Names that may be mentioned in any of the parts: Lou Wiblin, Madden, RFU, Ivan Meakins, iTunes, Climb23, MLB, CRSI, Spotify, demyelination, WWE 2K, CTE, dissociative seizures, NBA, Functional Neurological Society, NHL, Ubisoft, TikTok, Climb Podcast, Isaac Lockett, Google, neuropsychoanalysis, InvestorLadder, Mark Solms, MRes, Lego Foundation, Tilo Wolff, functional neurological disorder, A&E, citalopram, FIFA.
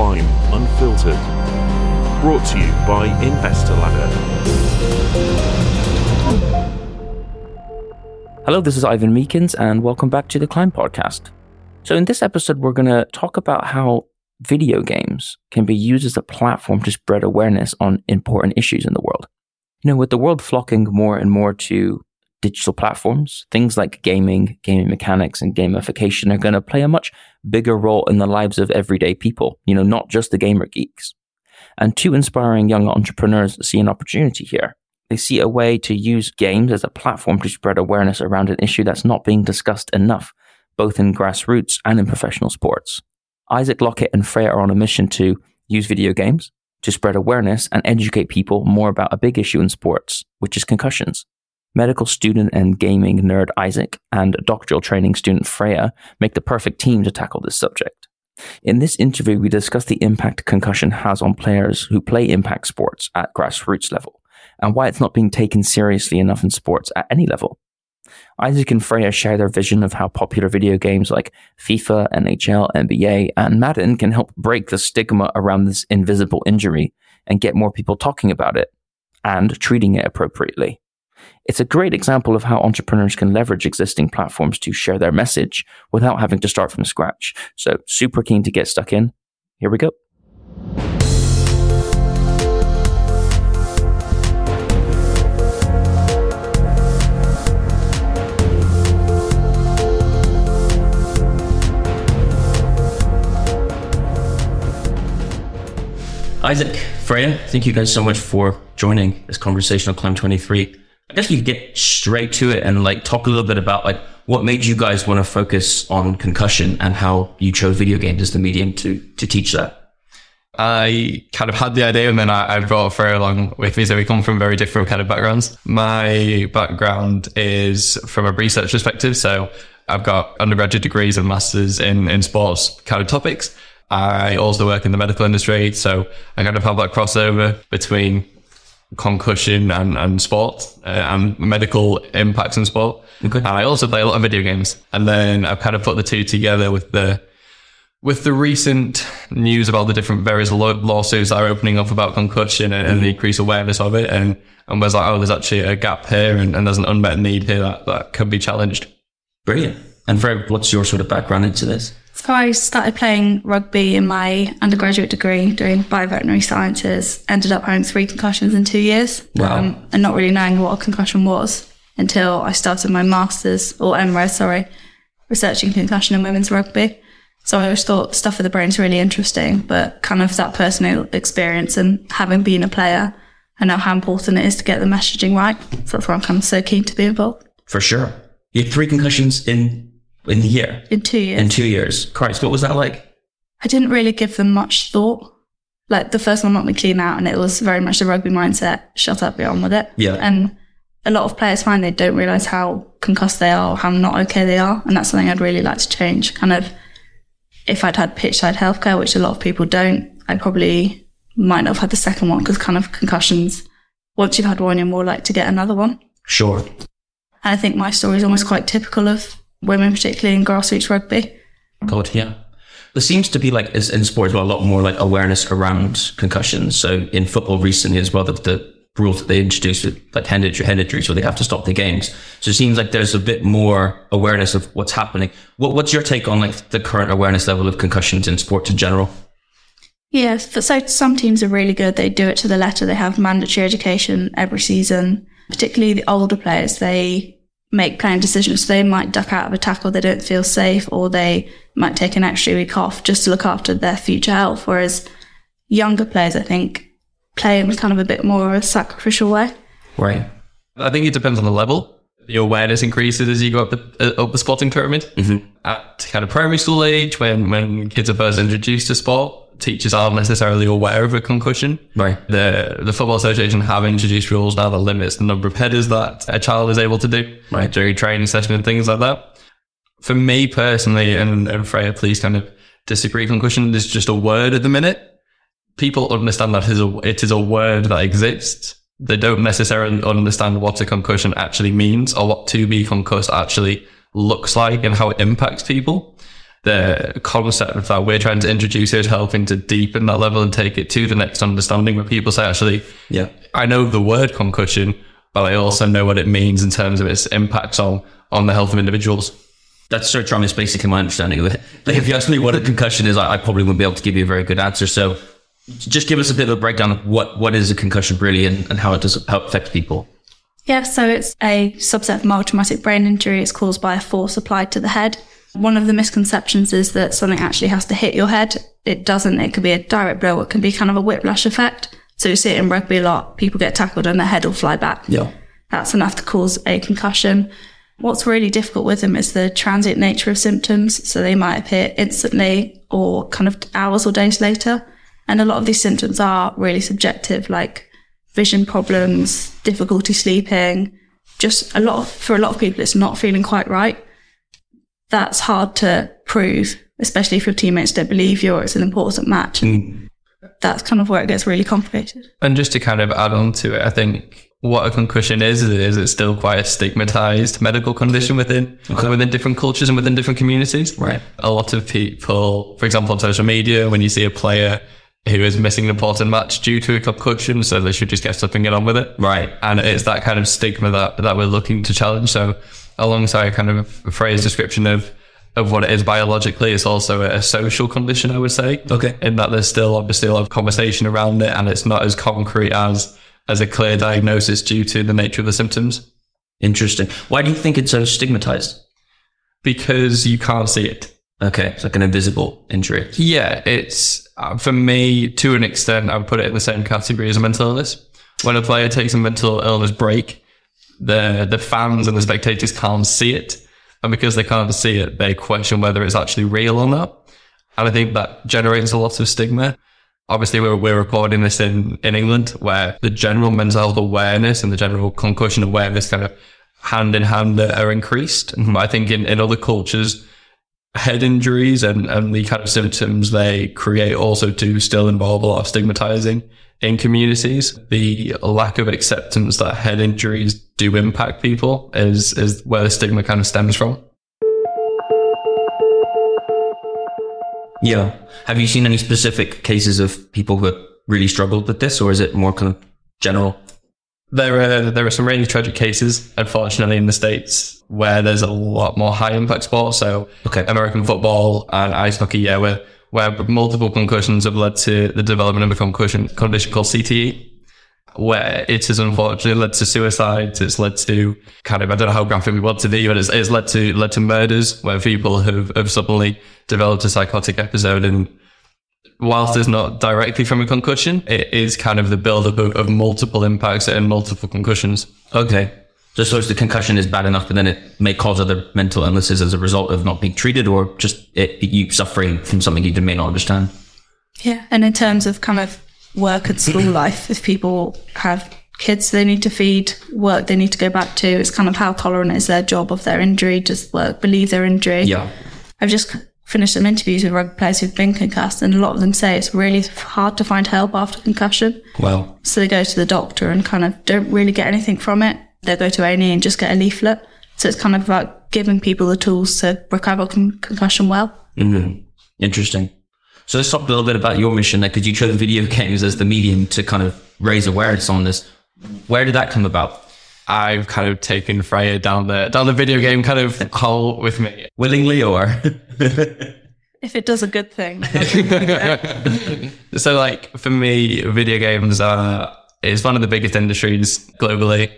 Climb Unfiltered. Brought to you by InvestorLadder. Hello, this is Ivan Meakins, and welcome back to the Climb Podcast. So in this episode, we're going to talk about how video games can be used as a platform to spread awareness on important issues in the world. You know, with the world flocking more and more to digital platforms, things like gaming, gaming mechanics, and gamification are going to play a much bigger role in the lives of everyday people, you know, not just the gamer geeks. And two inspiring young entrepreneurs see an opportunity here. They see a way to use games as a platform to spread awareness around an issue that's not being discussed enough, both in grassroots and in professional sports. Isaac Lockett and Freja are on a mission to use video games to spread awareness and educate people more about a big issue in sports, which is concussions. Medical student and gaming nerd Isaac and doctoral training student Freja make the perfect team to tackle this subject. In this interview, we discuss the impact concussion has on players who play impact sports at grassroots level and why it's not being taken seriously enough in sports at any level. Isaac and Freja share their vision of how popular video games like FIFA, NHL, NBA, and Madden can help break the stigma around this invisible injury and get more people talking about it and treating it appropriately. It's a great example of how entrepreneurs can leverage existing platforms to share their message without having to start from scratch. So super keen to get stuck in. Here we go. Isaac, Freja, thank you guys so much for joining this conversation on Climb 23. I guess we could get straight to it and talk a little bit about what made you guys want to focus on concussion and how you chose video games as the medium to teach that. I kind of had the idea, and then I brought Freja along with me, so we come from very different kind of backgrounds. My background is from a research perspective, so I've got undergraduate degrees and masters in sports kind of topics. I also work in the medical industry, so I kind of have that crossover between concussion and sport and medical impacts in sport. Okay. And I also play a lot of video games. And then I've kind of put the two together with the recent news about the different various lawsuits that are opening up about concussion and the increased awareness of it. And was like, oh, there's actually a gap here and there's an unmet need here that can be challenged. Brilliant. And Freja, what's your sort of background into this? So I started playing rugby in my undergraduate degree, doing bioveterinary sciences, ended up having 3 concussions in 2 years. Wow. And not really knowing what a concussion was until I started my master's, or MRes, researching concussion in women's rugby. So I always thought stuff with the brain's really interesting, but kind of that personal experience and having been a player, I know how important it is to get the messaging right. So that's why I'm kind of so keen to be involved. For sure. You had 3 concussions in the year? In 2 years. In 2 years. Christ, what was that like? I didn't really give them much thought. The first one knocked me clean out, and it was very much the rugby mindset, shut up, get on with it. Yeah. And a lot of players find they don't realise how concussed they are, or how not okay they are, and that's something I'd really like to change. Kind of, if I'd had pitchside healthcare, which a lot of people don't, I probably might not have had the second one, because kind of concussions, once you've had one, you're more likely to get another one. Sure. And I think my story is almost quite typical of women, particularly in grassroots rugby. God, yeah. There seems to be, in sports, well, a lot more awareness around concussions. So in football recently as well, the rules that they introduced with head injuries where they have to stop the games. So it seems like there's a bit more awareness of what's happening. What's your take on the current awareness level of concussions in sports in general? Yeah, so some teams are really good. They do it to the letter. They have mandatory education every season. Particularly the older players, they make playing decisions. They might duck out of a tackle, they don't feel safe, or they might take an extra week off just to look after their future health. Whereas younger players, I think, play in kind of a bit more of a sacrificial way. Right. I think it depends on the level. The awareness increases as you go up the spotting pyramid. Mm-hmm. At kind of primary school age, when kids are first introduced to sport, teachers aren't necessarily aware of a concussion. Right. The Football Association have introduced rules now that limits the number of headers that a child is able to do during training session and things like that. For me personally, and Freja, please kind of disagree, concussion is just a word at the minute. People understand that it is a word that exists. They don't necessarily understand what a concussion actually means or what to be concussed actually looks like and how it impacts people. the concept of that we're trying to introduce here is helping to deepen that level and take it to the next understanding where people say, actually, yeah, I know the word concussion, but I also know what it means in terms of its impacts on the health of individuals. That's so true. It's basically my understanding of it. Like, if you ask me what a concussion is, I probably wouldn't be able to give you a very good answer. So just give us a bit of a breakdown of what is a concussion really and how it does affect people. Yeah, so it's a subset of mild traumatic brain injury. It's caused by a force applied to the head. One of the misconceptions is that something actually has to hit your head. It doesn't. It could be a direct blow. It can be kind of a whiplash effect. So you see it in rugby a lot. People get tackled and their head will fly back. Yeah, that's enough to cause a concussion. What's really difficult with them is the transient nature of symptoms. So they might appear instantly or kind of hours or days later. And a lot of these symptoms are really subjective, like vision problems, difficulty sleeping. Just for a lot of people, it's not feeling quite right. That's hard to prove, especially if your teammates don't believe you or it's an important match. Mm. That's kind of where it gets really complicated. And just to kind of add on to it, I think what a concussion is it's still quite a stigmatized medical condition within different cultures and within different communities. Right. A lot of people, for example, on social media, when you see a player who is missing an important match due to a concussion, so they should just get stuff and get on with it. Right. And it's that kind of stigma that we're looking to challenge. So alongside kind of Freja's description of what it is biologically, it's also a social condition, I would say. Okay. In that there's still obviously a lot of conversation around it and it's not as concrete as a clear diagnosis due to the nature of the symptoms. Interesting. Why do you think it's so stigmatized? Because you can't see it. Okay. It's like an invisible injury. Yeah. It's, for me, to an extent, I would put it in the same category as a mental illness. When a player takes a mental illness break, the fans and the spectators can't see it. And because they can't see it, they question whether it's actually real or not. And I think that generates a lot of stigma. Obviously, we're recording this in England, where the general mental health awareness and the general concussion awareness kind of hand in hand are increased. And I think in other cultures, head injuries and the kind of symptoms they create also do still involve a lot of stigmatizing in communities. The lack of acceptance that head injuries do impact people is where the stigma kind of stems from. Yeah. Have you seen any specific cases of people who have really struggled with this, or is it more kind of general? There are some really tragic cases, unfortunately, in the States where there's a lot more high impact sports. So American football and ice hockey, yeah, where multiple concussions have led to the development of a condition called CTE, where it has unfortunately led to suicides. It's led to kind of, I don't know how graphic we want to be, but it's led to murders where people have suddenly developed a psychotic episode. And whilst it's not directly from a concussion, it is kind of the buildup of multiple impacts and multiple concussions. Okay. Just so if the concussion is bad enough, but then it may cause other mental illnesses as a result of not being treated, or just you suffering from something you may not understand. Yeah. And in terms of kind of work and school life, if people have kids they need to feed, work they need to go back to, it's kind of how tolerant is their job of their injury, does work believe their injury? Yeah. I've just finished some interviews with rugby players who've been concussed, and a lot of them say it's really hard to find help after concussion. Wow. So they go to the doctor and kind of don't really get anything from it. They'll go to A&E and just get a leaflet. So it's kind of about giving people the tools to recover concussion well. Mm-hmm. Interesting. So let's talk a little bit about your mission there, because you chose video games as the medium to kind of raise awareness on this. Where did that come about? I've kind of taken Freja down the video game kind of hole with me. Willingly or? If it does a good thing. So like for me, video games is one of the biggest industries globally.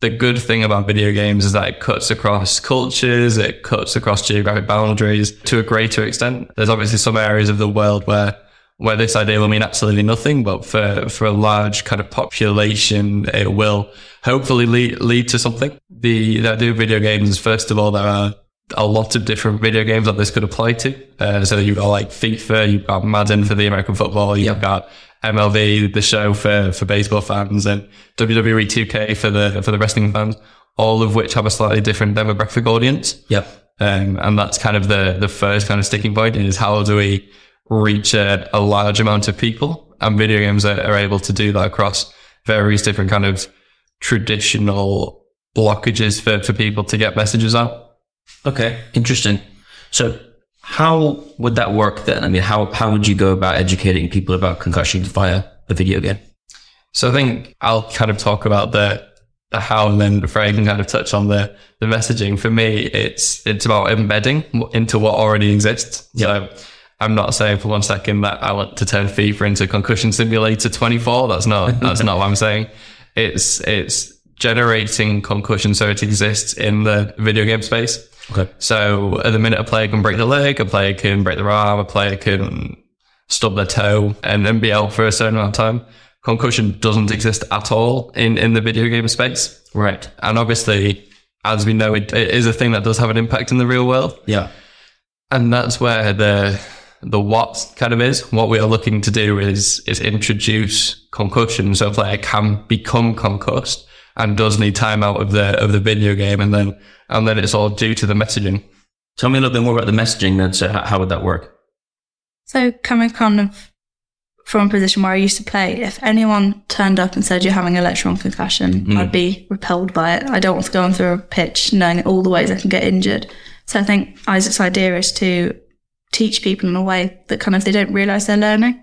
The good thing about video games is that it cuts across cultures, it cuts across geographic boundaries to a greater extent. There's obviously some areas of the world where this idea will mean absolutely nothing, but for a large kind of population, it will hopefully lead to something. The idea of video games is, first of all, there are a lot of different video games that this could apply to. So you've got like FIFA, you've got Madden for the American football, you've got MLB, the show for baseball fans, and WWE 2K for the wrestling fans, all of which have a slightly different demographic audience. Yep. And that's kind of the first kind of sticking point is how do we reach a large amount of people? And video games are able to do that across various different kind of traditional blockages for people to get messages out. Okay. Interesting. So How would that work then? I mean, how would you go about educating people about concussion via the video game? So I think I'll kind of talk about the how, and then Freja can kind of touch on the messaging. For me, it's about embedding into what already exists. Yeah. So I'm not saying for one second that I want to turn FIFA into Concussion Simulator 24. That's not what I'm saying. It's generating concussion so it exists in the video game space. Okay. So at the minute, a player can break their leg, a player can break their arm, a player can stub their toe, and then be out for a certain amount of time. Concussion doesn't exist at all in the video game space. Right. And obviously, as we know, it is a thing that does have an impact in the real world. Yeah. And that's where the what kind of is. What we are looking to do is introduce concussion so a player can become concussed and does need time out of the video game, and then it's all due to the messaging. Tell me a little bit more about the messaging then. So how would that work? So coming kind of from a position where I used to play, if anyone turned up and said you're having an electron concussion, I'd be repelled by it. I don't want to go on through a pitch knowing all the ways I can get injured. So I think Isaac's idea is to teach people in a way that kind of they don't realise they're learning.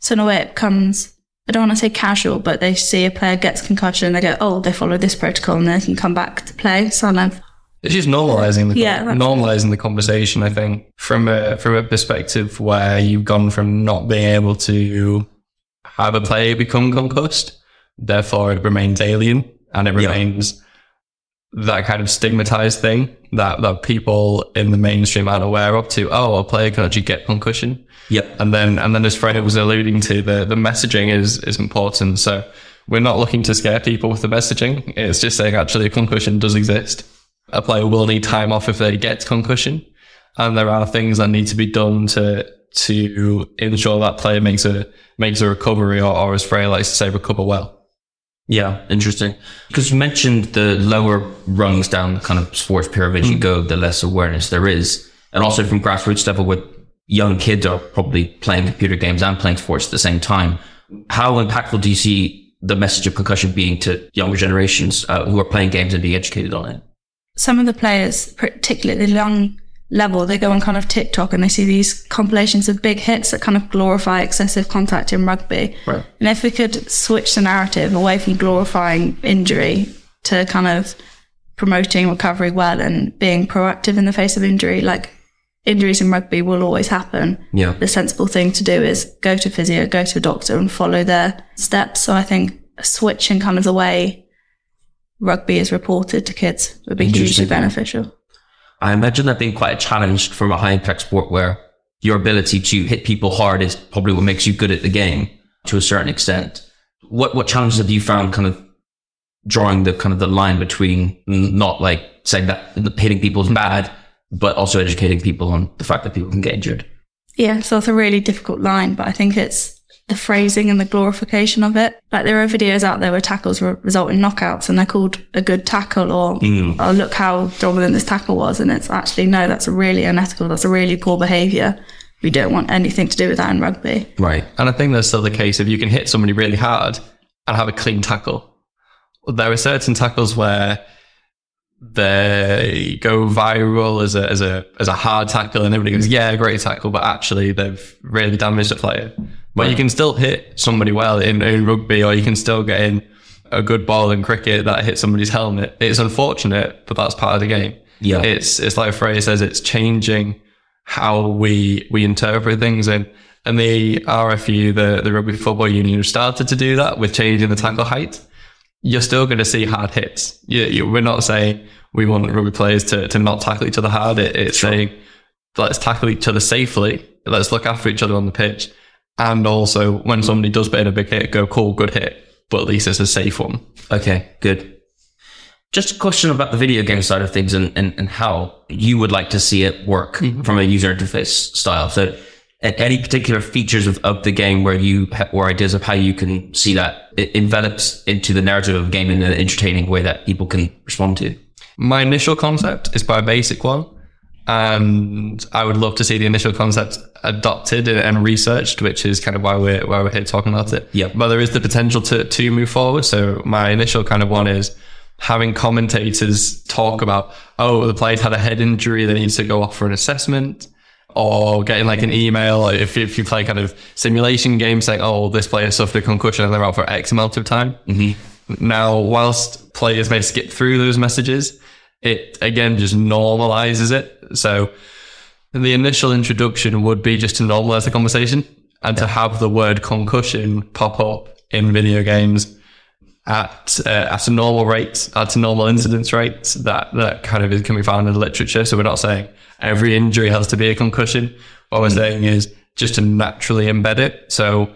So in a way it becomes, I don't want to say casual, but they see a player gets concussion and they go, oh, they follow this protocol and they can come back to play. So it's just normalising the conversation, I think, from a perspective where you've gone from not being able to have a player become concussed, therefore it remains alien and it remains that kind of stigmatised thing that people in the mainstream aren't aware of to, oh, a player can actually get concussion. Yep. And then as Freja was alluding to, the messaging is important. So we're not looking to scare people with the messaging. It's just saying actually concussion does exist. A player will need time off if they get concussion. And there are things that need to be done to ensure that player makes a recovery or as Freja likes to say, recover well. Yeah, interesting. Because you mentioned the lower rungs down the kind of sports pyramid you go, the less awareness there is. And also from grassroots level with young kids are probably playing computer games and playing sports at the same time. How impactful do you see the message of concussion being to younger generations who are playing games and being educated on it? Some of the players, particularly at the young level, they go on kind of TikTok and they see these compilations of big hits that kind of glorify excessive contact in rugby. Right. And if we could switch the narrative away from glorifying injury to kind of promoting recovery well and being proactive in the face of injury, like injuries in rugby will always happen. Yeah. The sensible thing to do is go to physio, go to a doctor and follow their steps. So I think switching kind of the way rugby is reported to kids would be hugely beneficial. I imagine that being quite a challenge from a high-impact sport where your ability to hit people hard is probably what makes you good at the game to a certain extent. What challenges have you found kind of drawing the kind of the line between not like saying that hitting people is bad, but also educating people on the fact that people can get injured? Yeah, so it's a really difficult line, but I think it's the phrasing and the glorification of it. Like there are videos out there where tackles result in knockouts and they're called a good tackle or oh, look how dominant this tackle was. And it's actually, no, that's really unethical. That's a really poor behaviour. We don't want anything to do with that in rugby. Right. And I think that's still the case if you can hit somebody really hard and have a clean tackle. There are certain tackles where they go viral as a hard tackle and everybody goes, yeah, great tackle, but actually they've really damaged the player. But you can still hit somebody well in rugby, or you can still get in a good ball in cricket that hits somebody's helmet. It's unfortunate, but that's part of the game. Yeah. It's like Freja says, it's changing how we interpret things. And the RFU, the Rugby Football Union, started to do that with changing the tackle height. You're still going to see hard hits. We're not saying we want rugby players to not tackle each other hard. It's saying, let's tackle each other safely. Let's look after each other on the pitch. And also, when somebody does put in a big hit, go, cool, good hit. But at least it's a safe one. Okay, good. Just a question about the video game side of things and how you would like to see it work from a user interface style. So any particular features of the game where you have or ideas of how you can see that it envelops into the narrative of the game in an entertaining way that people can respond to? My initial concept is quite a basic one. And I would love to see the initial concept adopted and researched, which is kind of why we're here talking about it. Yeah. But there is the potential to move forward. So my initial kind of one is having commentators talk about, oh, the player's had a head injury, they need to go off for an assessment. or getting like an email, like if you play kind of simulation games saying, oh, this player suffered a concussion and they're out for X amount of time. Mm-hmm. Now, whilst players may skip through those messages, it again just normalizes it. So the initial introduction would be just to normalize the conversation and to have the word concussion pop up in video games at a normal rate, at a normal incidence rate that kind of can be found in the literature. So we're not saying every injury has to be a concussion. What we're saying is just to naturally embed it. So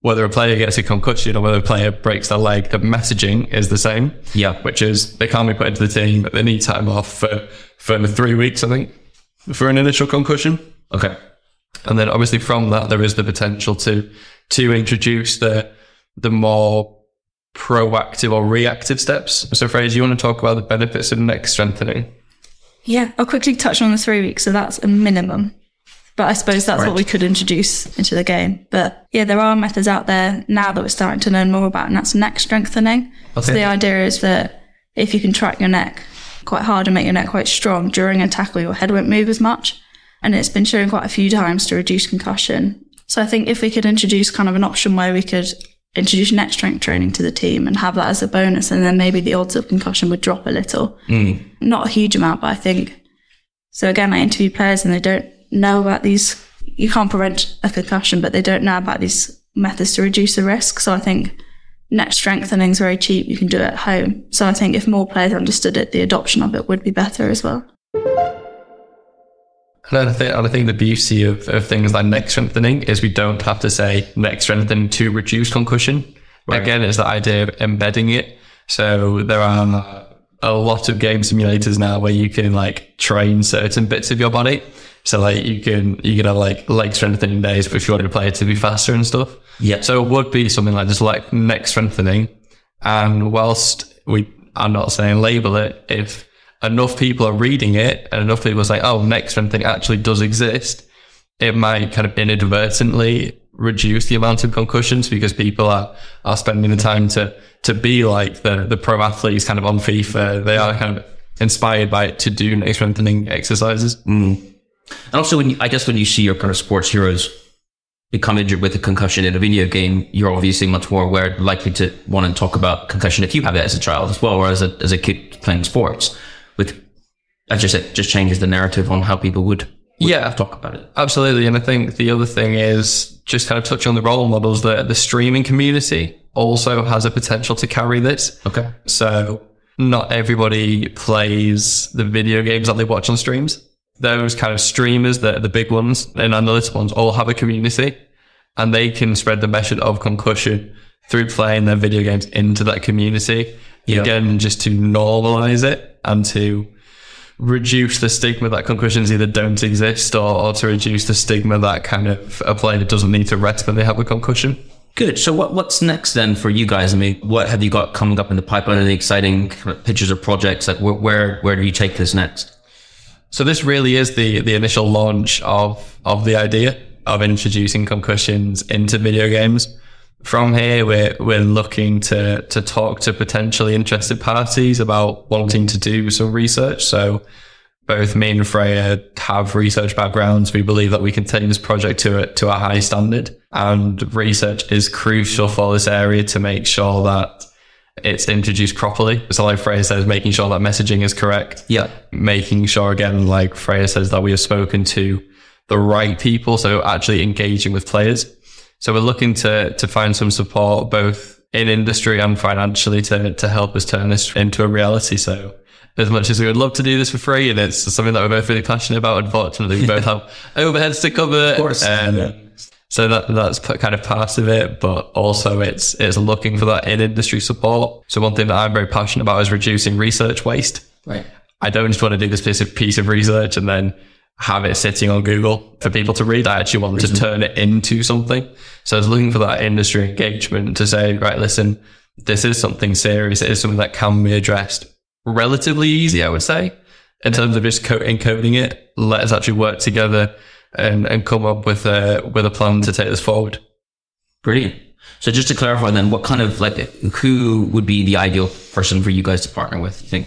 whether a player gets a concussion or whether a player breaks their leg, the messaging is the same. Yeah. Which is they can't be put into the team, but they need time off for 3 weeks, I think, for an initial concussion. Okay. And then obviously from that, there is the potential to introduce the more proactive or reactive steps. So Freja, you want to talk about the benefits of neck strengthening? Yeah, I'll quickly touch on the 3 weeks. So that's a minimum, but I suppose that's right. What we could introduce into the game. But yeah, there are methods out there now that we're starting to learn more about, and that's neck strengthening. Okay. So the idea is that if you can track your neck quite hard and make your neck quite strong during a tackle, your head won't move as much. And it's been shown quite a few times to reduce concussion. So I think if we could introduce kind of an option where we could introduce neck strength training to the team and have that as a bonus, and then maybe the odds of concussion would drop a little. Not a huge amount, but I think. So again, I interview players and they don't know about these. You can't prevent a concussion, but they don't know about these methods to reduce the risk. So I think neck strengthening is very cheap. You can do it at home. So I think if more players understood it, the adoption of it would be better as well. And I think the beauty of things like neck strengthening is we don't have to say neck strengthening to reduce concussion. Right. Again, it's the idea of embedding it. So there are a lot of game simulators now where you can like train certain bits of your body. So like you can have like leg strengthening days, but if you want to play it to be faster and stuff. Yeah. So it would be something like just like neck strengthening. And whilst we are not saying label it, if enough people are reading it and enough people are saying, oh, neck strengthening actually does exist, it might kind of inadvertently reduce the amount of concussions because people are spending the time to be like the pro athletes kind of on FIFA. They are kind of inspired by it to do neck strengthening exercises. And also, when you see your kind of sports heroes become injured with a concussion in a video game, you're obviously much more aware, likely to want to talk about concussion if you have it as a child as well, or as a kid playing sports. With, as you said, just changes the narrative on how people would talk about it. Absolutely. And I think the other thing is just kind of touch on the role models that the streaming community also has a potential to carry this. Okay. So not everybody plays the video games that they watch on streams. Those kind of streamers, the big ones and the little ones, all have a community, and they can spread the message of concussion through playing their video games into that community. Yep. Again, just to normalize it and to reduce the stigma that concussions either don't exist or to reduce the stigma that kind of a player doesn't need to rest when they have a concussion. Good. So what's next then for you guys? I mean, what have you got coming up in the pipeline? Any exciting pitches or projects? Like where do you take this next? So this really is the initial launch of the idea of introducing concussions into video games. From here, we're looking to talk to potentially interested parties about wanting to do some research. So both me and Freja have research backgrounds. We believe that we can take this project to a high standard, and research is crucial for this area to make sure that it's introduced properly. So like Freja says, making sure that messaging is correct. Yeah. Making sure, again, like Freja says, that we have spoken to the right people. So actually engaging with players. So we're looking to find some support both in industry and financially to help us turn this into a reality. So as much as we would love to do this for free, and it's something that we're both really passionate about, unfortunately we both have overheads to cover. Of course. So that's kind of part of it, but also it's looking for that in industry support. So one thing that I'm very passionate about is reducing research waste. Right. I don't just want to do this piece of research and then have it sitting on Google for people to read. I actually want them to turn it into something. So I was looking for that industry engagement to say, right, listen, this is something serious. It is something that can be addressed relatively easy, I would say, in terms of just encoding it. Let us actually work together and come up with a plan to take this forward. Brilliant. So just to clarify then, what kind of, like, who would be the ideal person for you guys to partner with, you think?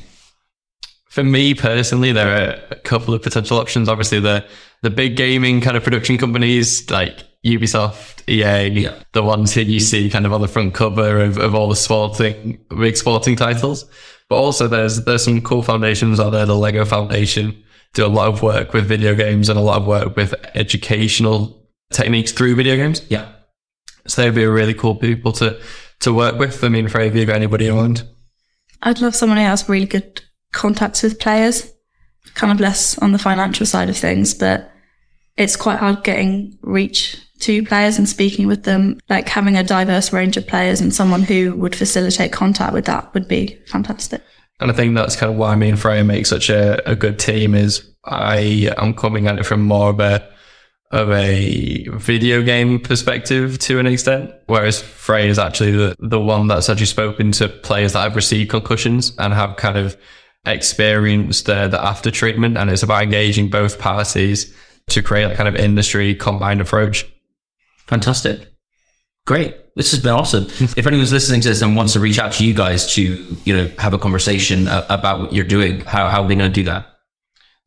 for me personally, there are a couple of potential options. Obviously, the big gaming kind of production companies like Ubisoft, EA, the ones that you see kind of on the front cover of all the big sporting titles. But also there's some cool foundations out there. The Lego Foundation do a lot of work with video games and a lot of work with educational techniques through video games. Yeah. So they'd be a really cool people to work with. I mean, Freja, have you got anybody in mind? I'd love someone who has really good contacts with players, kind of less on the financial side of things, but it's quite hard getting reach to players and speaking with them. Like having a diverse range of players and someone who would facilitate contact with that would be fantastic. And I think that's kind of why me and Freja make such a good team, is I am coming at it from more of a video game perspective to an extent, whereas Freja is actually the one that's actually spoken to players that have received concussions and have kind of experienced the after treatment. And it's about engaging both parties to create that kind of industry combined approach. Fantastic. Great. This has been awesome. If anyone's listening to this and wants to reach out to you guys to, you know, have a conversation about what you're doing, how are they going to do that?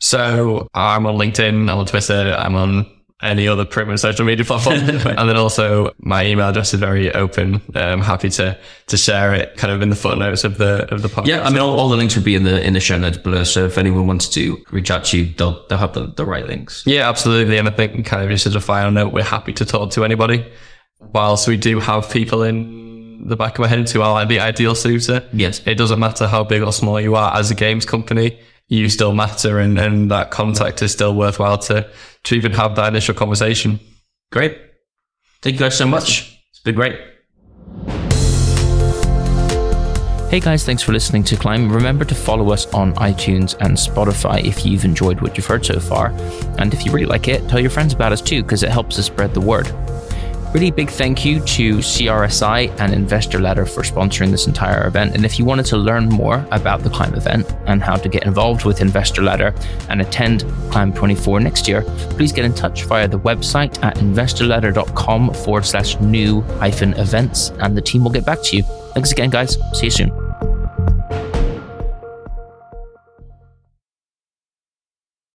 So I'm on LinkedIn, I'm on Twitter, I'm on any other pretty much social media platform. And then also my email address is very open. I'm happy to share it kind of in the footnotes of the podcast. Yeah, I mean, all the links would be in the show notes below. So if anyone wants to reach out to you, they'll have the right links. Yeah, absolutely. And I think kind of just as a final note, we're happy to talk to anybody. Whilst we do have people in the back of my head who are like the ideal suitor. Yes. It doesn't matter how big or small you are as a games company. You still matter, and that contact is still worthwhile to even have that initial conversation. Great. Thank you guys so much. It's been great. Hey guys, thanks for listening to Climb. Remember to follow us on iTunes and Spotify if you've enjoyed what you've heard so far. And if you really like it, tell your friends about us too, because it helps us spread the word. Really big thank you to CRSI and InvestorLadder for sponsoring this entire event. And if you wanted to learn more about the Climb event and how to get involved with InvestorLadder and attend Climb 24 next year, please get in touch via the website at investorladder.com/new-events and the team will get back to you. Thanks again, guys. See you soon.